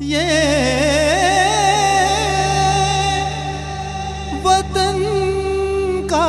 ये वतन का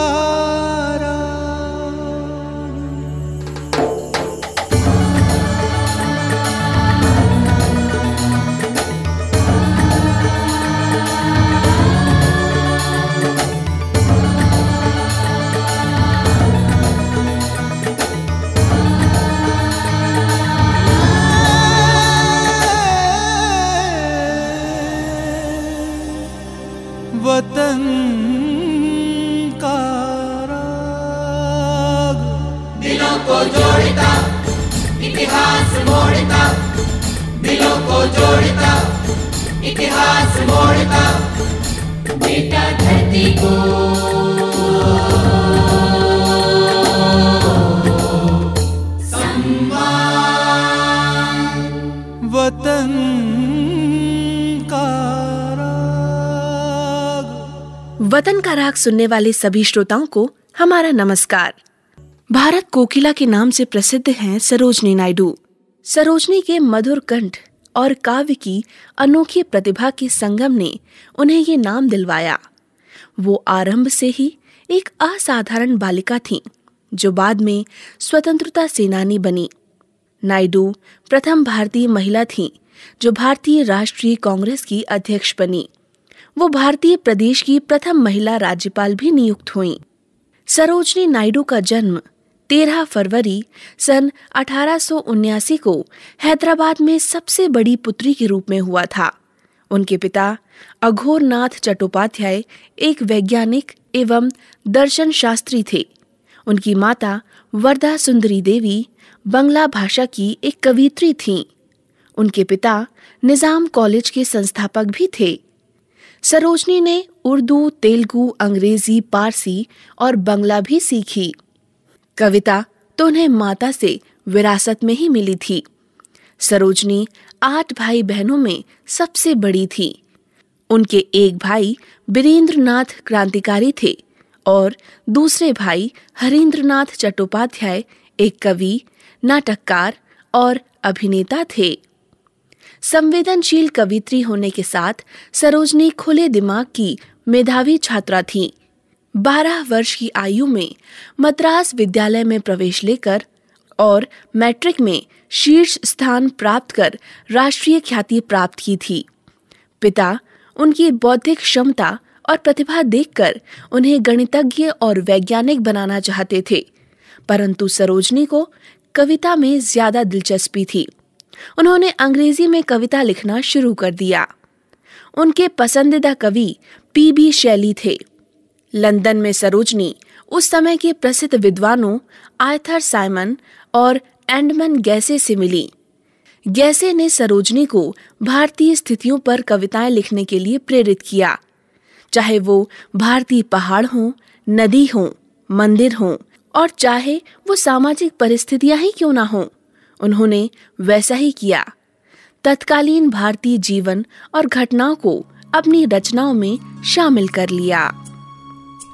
राग सुनने वाले सभी श्रोताओं को हमारा नमस्कार। भारत कोकिला के नाम से प्रसिद्ध हैं सरोजनी नायडू। सरोजनी के मधुर कंठ और काव्य की अनोखी प्रतिभा के संगम ने उन्हें ये नाम दिलवाया। वो आरंभ से ही एक असाधारण बालिका थीं, जो बाद में स्वतंत्रता सेनानी बनी। नायडू प्रथम भारतीय महिला थीं, जो भारतीय राष्ट्रीय कांग्रेस की अध्यक्ष बनी। वो भारतीय प्रदेश की प्रथम महिला राज्यपाल भी नियुक्त हुईं। सरोजनी नायडू का जन्म 13 फरवरी सन 1879 को हैदराबाद में सबसे बड़ी पुत्री के रूप में हुआ था। उनके पिता अघोरनाथ चट्टोपाध्याय एक वैज्ञानिक एवं दर्शन शास्त्री थे। उनकी माता वरदा सुंदरी देवी बंगला भाषा की एक कवित्री थीं। उनके पिता निजाम कॉलेज के संस्थापक भी थे। सरोजनी ने उर्दू, तेलुगु, अंग्रेजी, पारसी और बंगला भी सीखी। कविता तो उन्हें माता से विरासत में ही मिली थी। सरोजनी 8 भाई बहनों में सबसे बड़ी थी। उनके एक भाई वीरेंद्रनाथ क्रांतिकारी थे और दूसरे भाई हरिंद्रनाथ चट्टोपाध्याय एक कवि, नाटककार और अभिनेता थे। संवेदनशील कवित्री होने के साथ सरोजनी खुले दिमाग की मेधावी छात्रा थीं। 12 वर्ष की आयु में मद्रास विद्यालय में प्रवेश लेकर और मैट्रिक में शीर्ष स्थान प्राप्त कर राष्ट्रीय ख्याति प्राप्त की थी। पिता उनकी बौद्धिक क्षमता और प्रतिभा देखकर उन्हें गणितज्ञ और वैज्ञानिक बनाना चाहते थे, परंतु सरोजनी को कविता में ज्यादा दिलचस्पी थी। उन्होंने अंग्रेजी में कविता लिखना शुरू कर दिया। उनके पसंदीदा कवि पी.बी. शैली थे। लंदन में सरोजनी उस समय के प्रसिद्ध विद्वानों आर्थर साइमन और एंडमन गैसे से मिली। गैसे ने सरोजनी को भारतीय स्थितियों पर कविताएं लिखने के लिए प्रेरित किया, चाहे वो भारतीय पहाड़ हों, नदी हों, मंदिर हों और चाहे वो सामाजिक परिस्थितियां ही क्यों ना हों। उन्होंने वैसा ही किया। तत्कालीन भारतीय जीवन और घटनाओं को अपनी रचनाओं में शामिल कर लिया।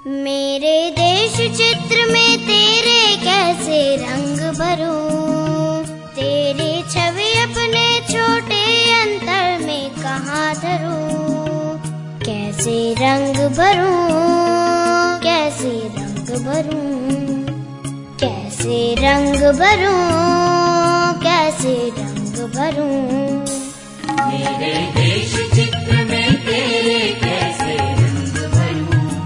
मेरे देश चित्र में तेरे कैसे रंग भरूं, तेरी छवि अपने छोटे अंतर में कहाँ धरूं, कैसे रंग भरूं, कैसे रंग भरूं, कैसे रंग भरूं, कैसे रंग भरूं, मेरे देश चित्र में तेरे कैसे रंग भरूं,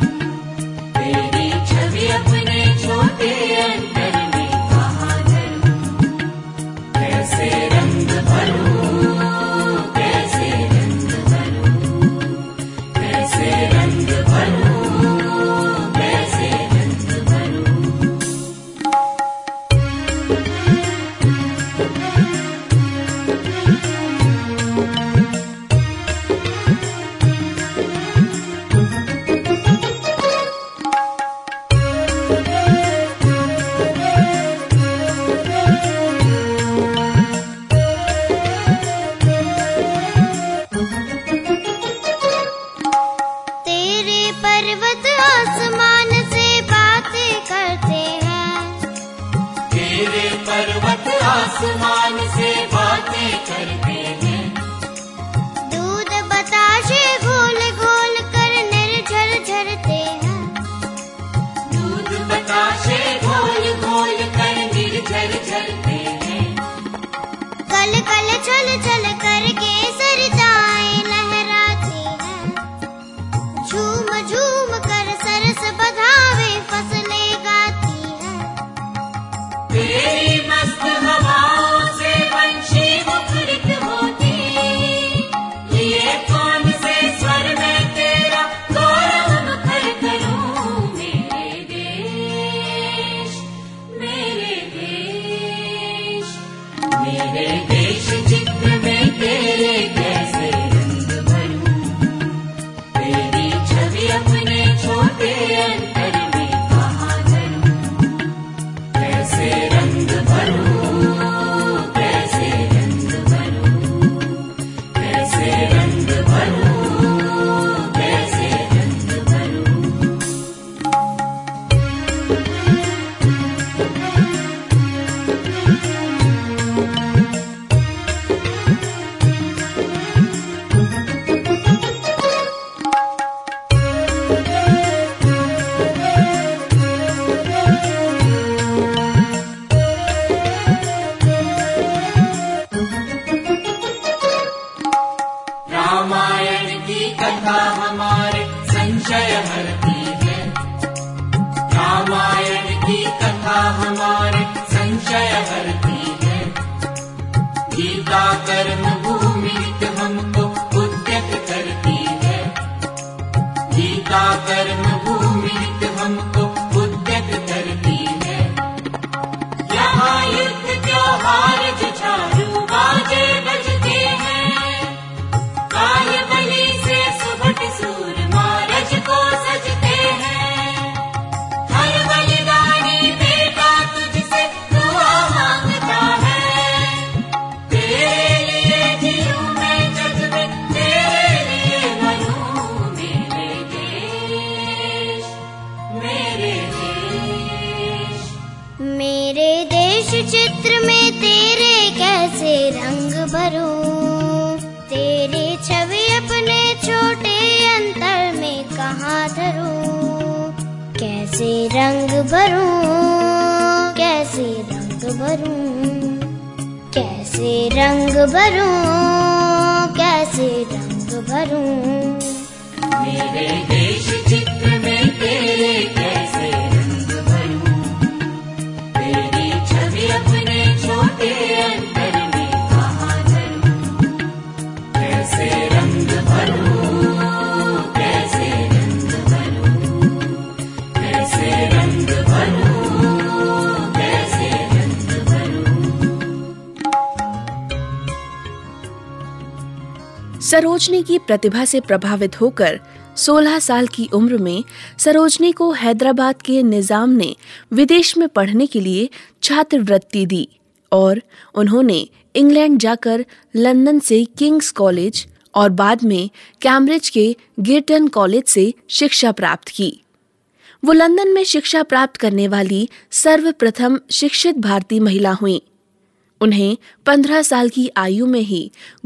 तेरी छवि अपने छोटे अंतर में कहाँ धरूं, कैसे रंग भरूं, कैसे रंग भरूं, कैसे रंग भरूं। पर्वत आसमान से बातें करते हैं, सरोजनी की प्रतिभा से प्रभावित होकर 16 साल की उम्र में सरोजनी को हैदराबाद के निजाम ने विदेश में पढ़ने के लिए छात्रवृत्ति दी और उन्होंने इंग्लैंड जाकर लंदन से किंग्स कॉलेज और बाद में कैम्ब्रिज के गेटन कॉलेज से शिक्षा प्राप्त की। वो लंदन में शिक्षा प्राप्त करने वाली सर्वप्रथम शिक्षित भारतीय महिला हुई। उन्हें 15 साल की आयु में ही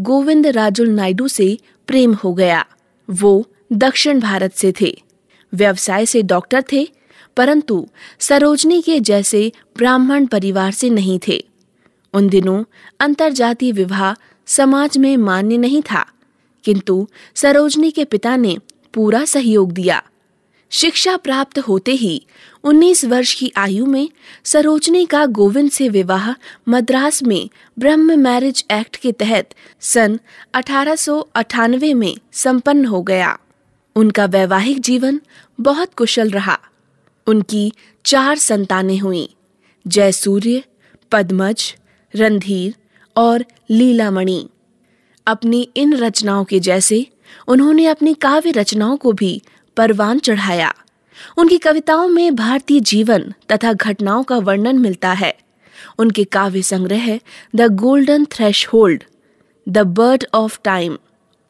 गोविंद राजू नायडू से प्रेम हो गया। वो दक्षिण भारत से थे, व्यवसाय से डॉक्टर थे, परंतु सरोजनी के जैसे ब्राह्मण परिवार से नहीं थे। उन दिनों अंतरजातीय विवाह समाज में मान्य नहीं था, किंतु सरोजनी के पिता ने पूरा सहयोग दिया। शिक्षा प्राप्त होते ही 19 वर्ष की आयु में सरोजनी का गोविंद से विवाह मद्रास में ब्रह्म मैरिज एक्ट के तहत सन 1898 में संपन्न हो गया। उनका वैवाहिक जीवन बहुत कुशल रहा। उनकी 4 संतानें हुईं, जयसूर्य, पद्मज, रणधीर और लीलामणि। अपनी इन रचनाओं के जैसे उन्होंने अपनी काव्य रचनाओं को भी परवान चढ़ाया। उनकी कविताओं में भारतीय जीवन तथा घटनाओं का वर्णन मिलता है। उनके काव्य संग्रह the golden threshold, the bird of time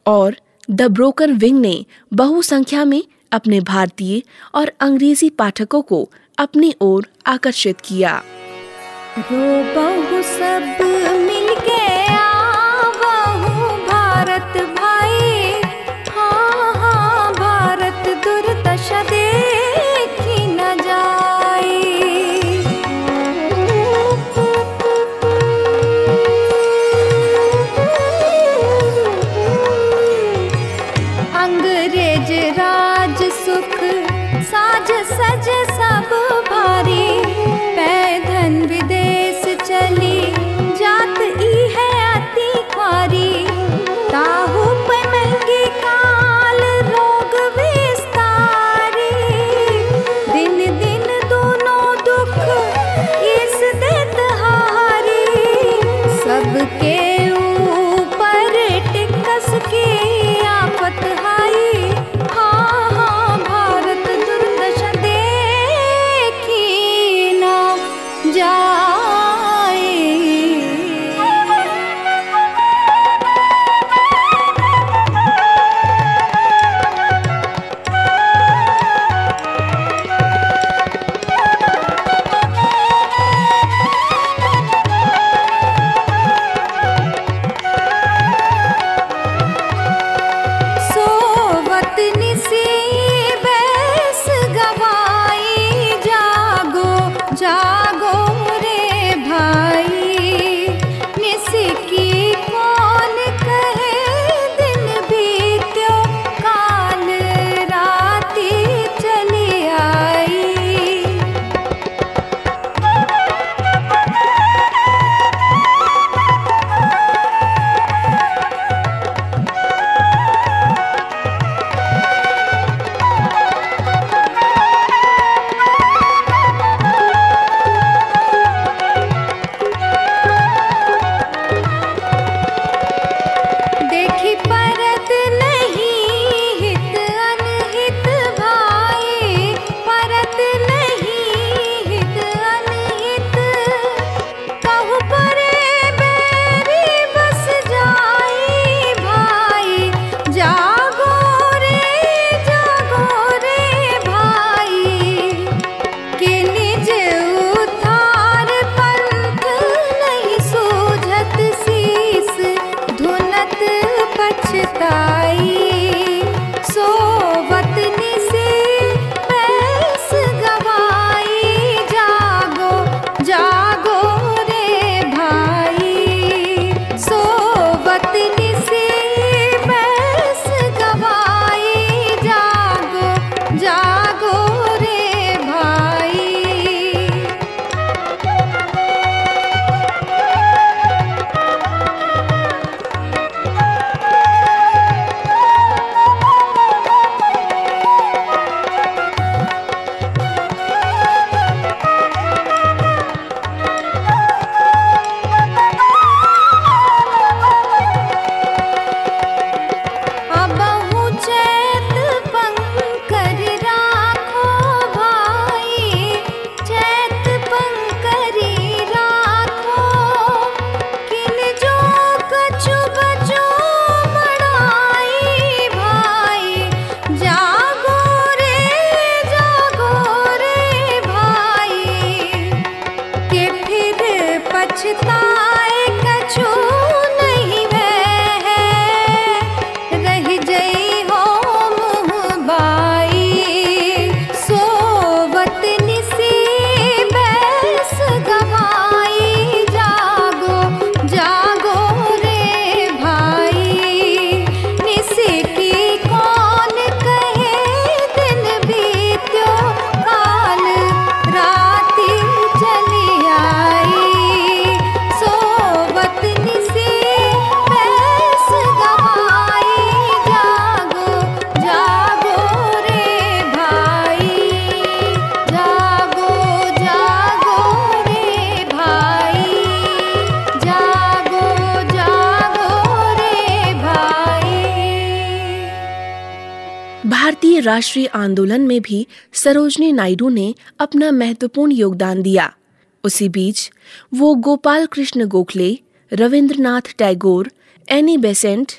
और द ब्रोकन विंग ने बहुसंख्या में अपने भारतीय और अंग्रेजी पाठकों को अपनी ओर आकर्षित किया। भारी पैधन विदेश चली जात ई है भारतीय राष्ट्रीय आंदोलन में भी सरोजनी नायडू ने अपना महत्वपूर्ण योगदान दिया। उसी बीच वो गोपाल कृष्ण गोखले, रविंद्रनाथ टैगोर, एनी बेसेंट,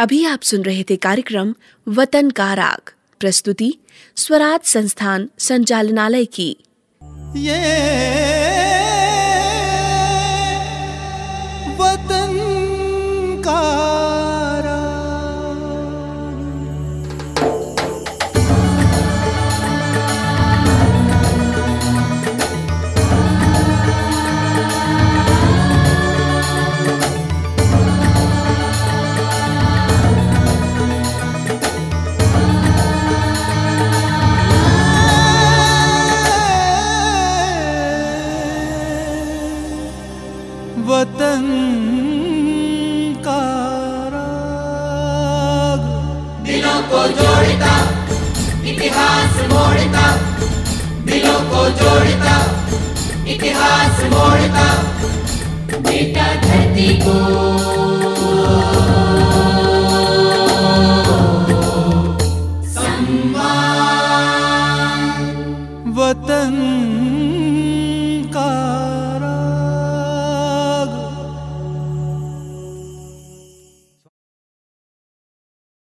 अभी आप सुन रहे थे कार्यक्रम वतन का राग, प्रस्तुति स्वराज संस्थान संचालनालय की। ये वतन का को जोड़ता, इतिहास मोड़ता, दिलों को जोड़ता, इतिहास मोड़ता, बेटा धरती को